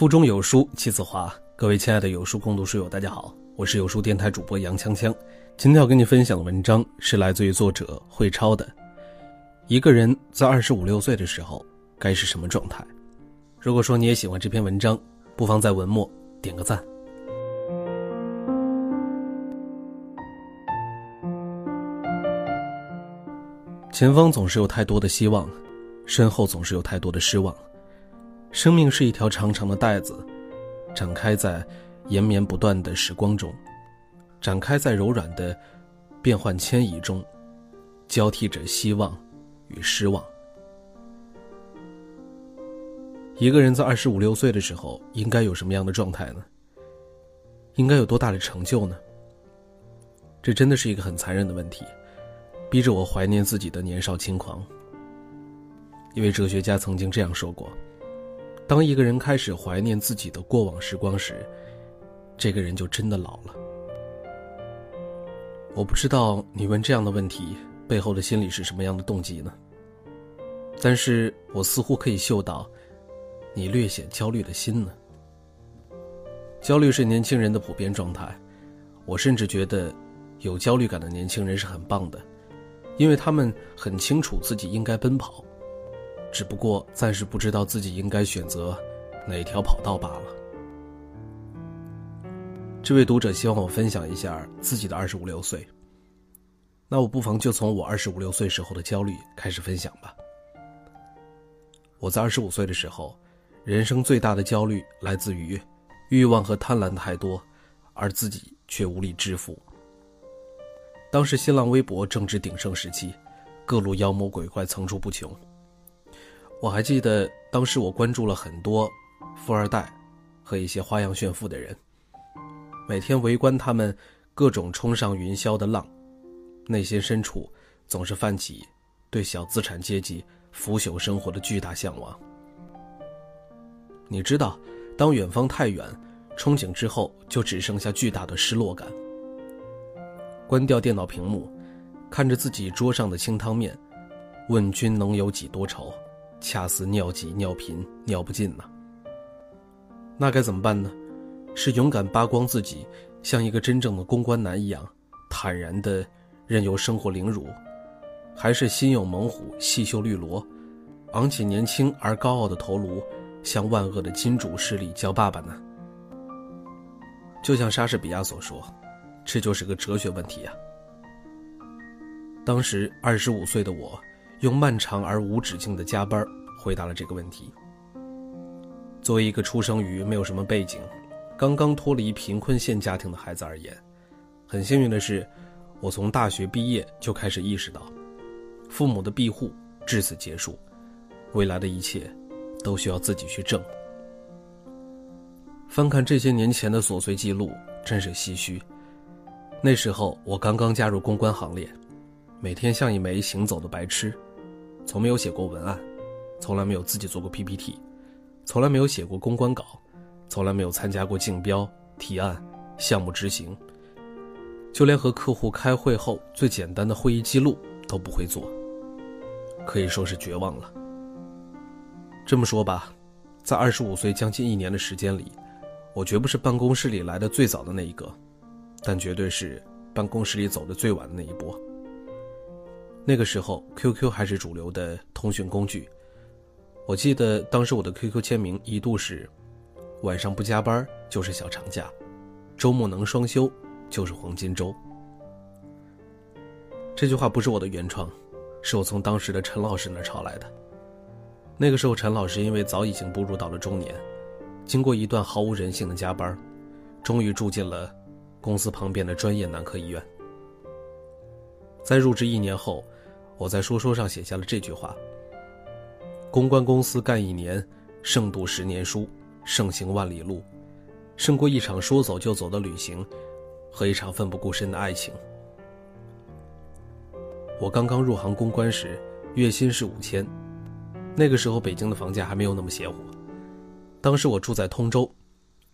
腹中有书气自华，各位亲爱的有书共读书友，大家好，我是有书电台主播杨锵锵。今天要跟你分享的文章是来自于作者慧超的《一个人在25、26岁的时候该是什么状态》。如果说你也喜欢这篇文章，不妨在文末点个赞。前方总是有太多的希望，身后总是有太多的失望。生命是一条长长的带子，展开在延绵不断的时光中，展开在柔软的变幻迁移中，交替着希望与失望。一个人在25、26岁的时候应该有什么样的状态呢？应该有多大的成就呢？这真的是一个很残忍的问题，逼着我怀念自己的年少轻狂。一位哲学家曾经这样说过，当一个人开始怀念自己的过往时光时，这个人就真的老了。我不知道你问这样的问题背后的心理是什么样的动机呢？但是我似乎可以嗅到你略显焦虑的心呢。焦虑是年轻人的普遍状态，我甚至觉得有焦虑感的年轻人是很棒的，因为他们很清楚自己应该奔跑，只不过暂时不知道自己应该选择哪条跑道罢了。这位读者希望我分享一下自己的25、26岁，那我不妨就从我25、26岁时候的焦虑开始分享吧。我在25岁的时候，人生最大的焦虑来自于欲望和贪婪太多，而自己却无力支付。当时新浪微博正值鼎盛时期，各路妖魔鬼怪层出不穷。我还记得当时我关注了很多富二代和一些花样炫富的人，每天围观他们各种冲上云霄的浪，内心深处总是泛起对小资产阶级腐朽生活的巨大向往。你知道，当远方太远，憧憬之后就只剩下巨大的失落感。关掉电脑屏幕，看着自己桌上的清汤面，问君能有几多愁，恰似尿急尿频尿不尽了。那该怎么办呢？是勇敢扒光自己，像一个真正的公关男一样坦然地任由生活凌辱，还是心有猛虎细嗅绿萝，昂起年轻而高傲的头颅，向万恶的金主势力叫爸爸呢？就像莎士比亚所说，这就是个哲学问题啊。当时25岁的我用漫长而无止境的加班回答了这个问题。作为一个出生于没有什么背景，刚刚脱离贫困县家庭的孩子而言，很幸运的是，我从大学毕业就开始意识到，父母的庇护至此结束，未来的一切都需要自己去挣。翻看这些年前的琐碎记录，真是唏嘘。那时候我刚刚加入公关行列，每天像一枚行走的白痴，从没有写过文案，从来没有自己做过 PPT， 从来没有写过公关稿，从来没有参加过竞标、提案、项目执行，就连和客户开会后最简单的会议记录都不会做，可以说是绝望了。这么说吧，在25岁将近1年的时间里，我绝不是办公室里来的最早的那一个，但绝对是办公室里走的最晚的那一波。那个时候 QQ 还是主流的通讯工具，我记得当时我的 QQ 签名一度是晚上不加班就是小长假，周末能双休就是黄金周。这句话不是我的原创，是我从当时的陈老师那抄来的。那个时候陈老师因为早已经步入到了中年，经过一段毫无人性的加班，终于住进了公司旁边的专业男科医院。在入职1年后，我在说说上写下了这句话：公关公司干1年，胜读10年书，胜行万里路，胜过一场说走就走的旅行和一场奋不顾身的爱情。我刚刚入行公关时，月薪是5000，那个时候北京的房价还没有那么邪乎，当时我住在通州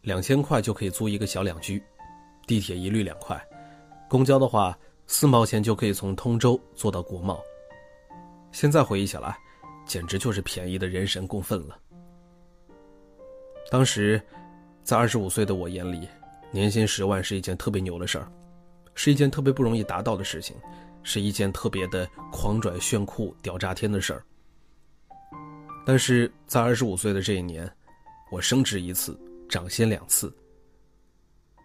，2000块就可以租一个小两居，地铁一律2块，公交的话4毛钱就可以从通州坐到国贸。现在回忆起来，简直就是便宜的人神共愤了。当时在25岁的我眼里，年薪10万是一件特别牛的事儿，是一件特别不容易达到的事情，是一件特别的狂拽炫酷屌炸天的事儿。但是在25岁的这一年，我升职1次，涨薪2次。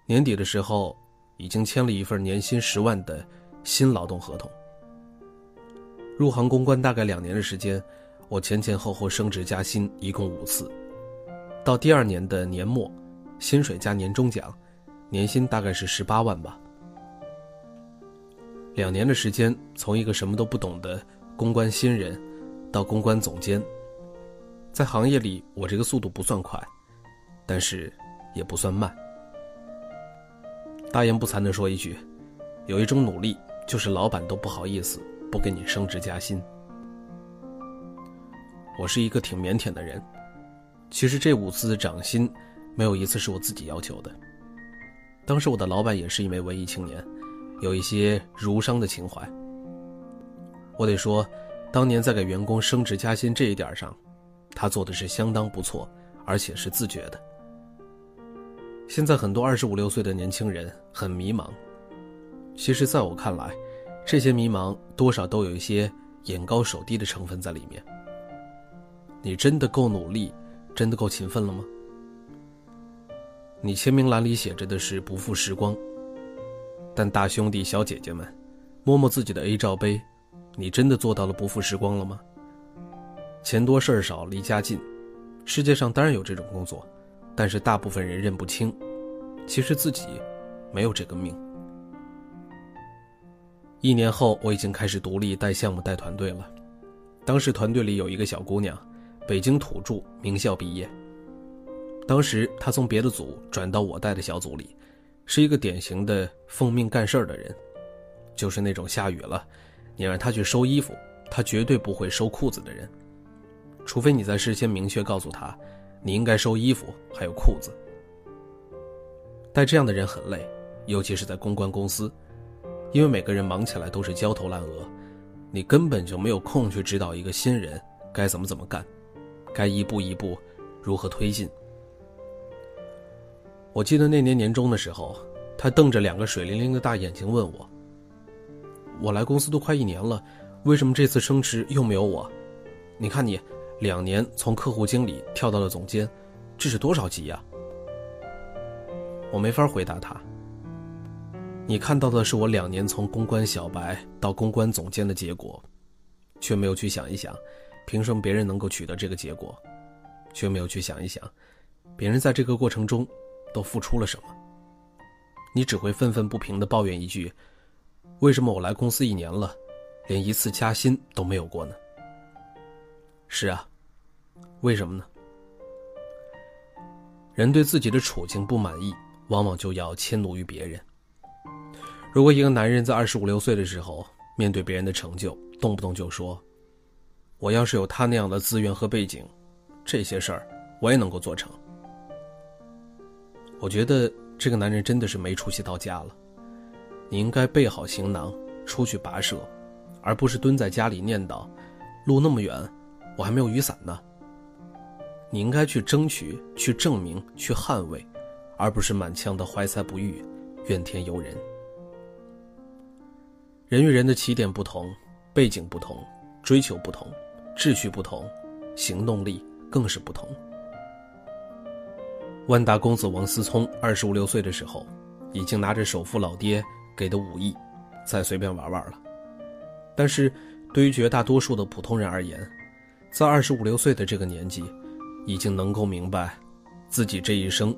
年底的时候，已经签了一份年薪10万的新劳动合同。入行公关大概2年的时间，我前前后后升职加薪一共5次。到第2年的年末，薪水加年终奖，年薪大概是18万吧。2年的时间，从一个什么都不懂的公关新人到公关总监。在行业里，我这个速度不算快，但是也不算慢。大言不惭地说一句，有一种努力，就是老板都不好意思不给你升职加薪。我是一个挺腼腆的人，其实这5次的涨薪没有一次是我自己要求的。当时我的老板也是一枚文艺青年，有一些儒商的情怀。我得说，当年在给员工升职加薪这一点上，他做的是相当不错，而且是自觉的。现在很多25、26岁的年轻人很迷茫，其实在我看来，这些迷茫多少都有一些眼高手低的成分在里面。你真的够努力，真的够勤奋了吗？你签名栏里写着的是不负时光，但大兄弟小姐姐们，摸摸自己的 A 罩杯，你真的做到了不负时光了吗？钱多事儿少，离家近，世界上当然有这种工作，但是大部分人认不清，其实自己没有这个命。1年后，我已经开始独立带项目带团队了。当时团队里有一个小姑娘，北京土著，名校毕业。当时她从别的组转到我带的小组里，是一个典型的奉命干事儿的人，就是那种下雨了，你让她去收衣服，她绝对不会收裤子的人。除非你在事先明确告诉他，你应该收衣服还有裤子。带这样的人很累，尤其是在公关公司，因为每个人忙起来都是焦头烂额，你根本就没有空去指导一个新人该怎么干，该一步一步如何推进。我记得那年年终的时候，他瞪着2个水灵灵的大眼睛问我，我来公司都快1年了，为什么这次升职又没有我？你看你2年从客户经理跳到了总监，这是多少级呀？我没法回答他。你看到的是我2年从公关小白到公关总监的结果，却没有去想一想，凭什么别人能够取得这个结果，却没有去想一想，别人在这个过程中都付出了什么。你只会愤愤不平地抱怨一句，为什么我来公司1年了，连1次加薪都没有过呢？是啊，为什么呢？人对自己的处境不满意，往往就要迁怒于别人。如果一个男人在25、26岁的时候，面对别人的成就，动不动就说，我要是有他那样的资源和背景，这些事儿我也能够做成。我觉得这个男人真的是没出息到家了。你应该备好行囊，出去跋涉，而不是蹲在家里念叨，路那么远，我还没有雨伞呢。你应该去争取，去证明，去捍卫，而不是满腔的怀才不遇，怨天尤人。人与人的起点不同，背景不同，追求不同，秩序不同，行动力更是不同。万达公子王思聪25、26岁的时候，已经拿着首富老爹给的5亿，再随便玩玩了。但是对于绝大多数的普通人而言，在25、26岁的这个年纪，已经能够明白，自己这一生，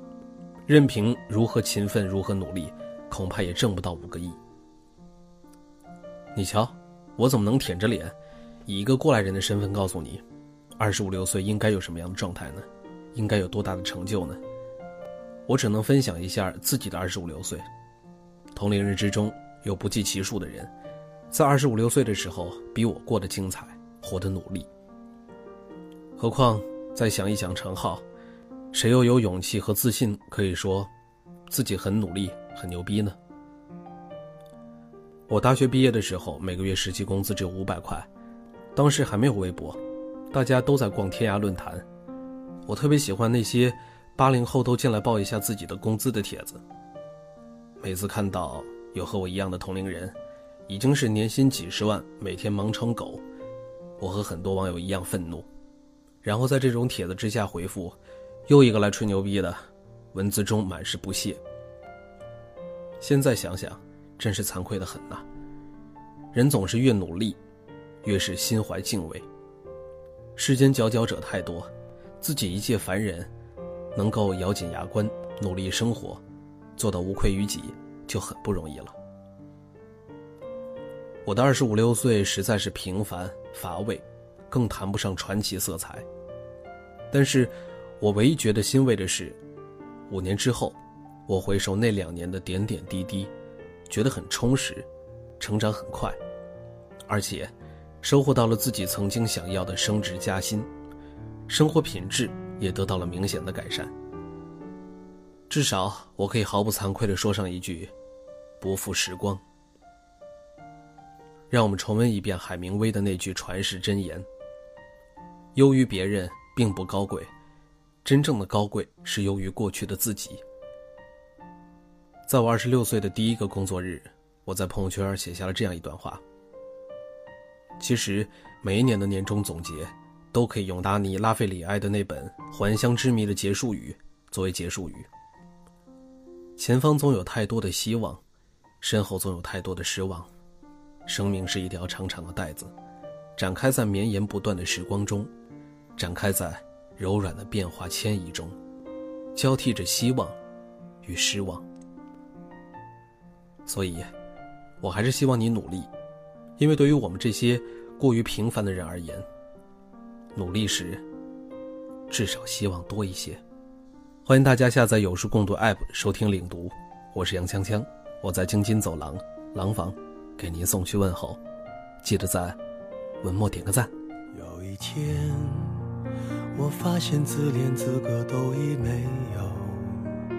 任凭如何勤奋如何努力，恐怕也挣不到5个亿。你瞧，我怎么能舔着脸，以一个过来人的身份告诉你，25、26岁应该有什么样的状态呢？应该有多大的成就呢？我只能分享一下自己的25、26岁。同龄人之中有不计其数的人，在25、26岁的时候比我过得精彩，活得努力。何况再想一想程浩，谁又有勇气和自信可以说自己很努力很牛逼呢？我大学毕业的时候，每个月实习工资只有500块，当时还没有微博，大家都在逛天涯论坛。我特别喜欢那些80后都进来报一下自己的工资的帖子。每次看到有和我一样的同龄人，已经是年薪几十万，每天忙成狗，我和很多网友一样愤怒，然后在这种帖子之下回复，又一个来吹牛逼的，文字中满是不屑。现在想想，真是惭愧得很呐。人总是越努力，越是心怀敬畏。世间佼佼者太多，自己一介凡人，能够咬紧牙关努力生活，做到无愧于己，就很不容易了。我的25、26岁实在是平凡乏味，更谈不上传奇色彩。但是我唯一觉得欣慰的是，5年之后，我回首那2年的点点滴滴，觉得很充实，成长很快，而且收获到了自己曾经想要的升职加薪，生活品质也得到了明显的改善。至少我可以毫不惭愧地说上一句，不负时光。让我们重温一遍海明威的那句传世箴言，优于别人并不高贵，真正的高贵是优于过去的自己。在我26岁的第一个工作日，我在朋友圈写下了这样一段话。其实每一年的年终总结都可以用达尼·拉斐里埃的那本《还乡之谜》的结束语作为结束语。前方总有太多的希望，身后总有太多的失望。生命是一条长长的带子，展开在绵延不断的时光中，展开在柔软的变化迁移中，交替着希望与失望。所以我还是希望你努力，因为对于我们这些过于平凡的人而言，努力时至少希望多一些。欢迎大家下载有书共读 APP 收听领读，我是杨锵锵，我在京津走廊廊坊给您送去问候，记得在文末点个赞。有一天我发现自恋资格都已没有，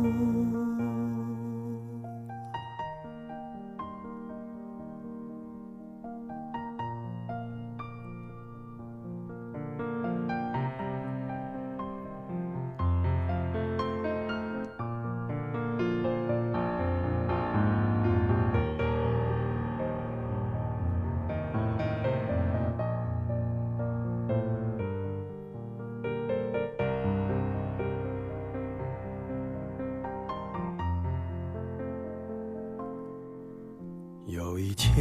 有一天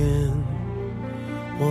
我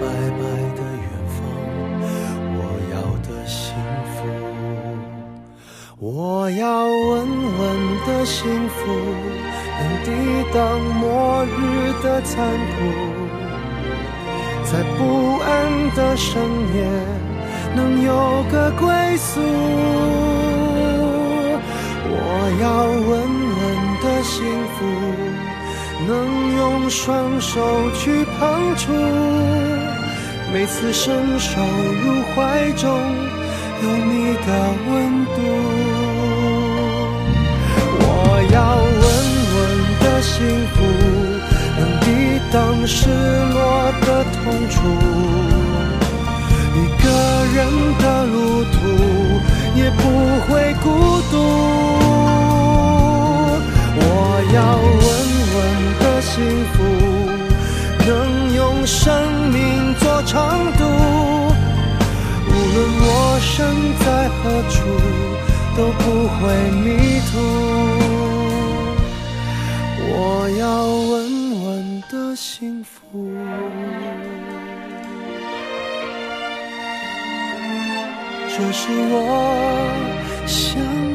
白白的远方，我要的幸福。我要稳稳的幸福，能抵挡末日的残酷，在不安的深夜能有个归宿。我要稳稳的幸福，能用双手去碰触，每次伸手入怀中有你的温度。幸福能抵挡失落的痛楚，一个人人的路途也不会孤独。我要稳稳的幸福，能用生命做长度，无论我身在何处都不会迷途。我要稳稳的幸福。这是我想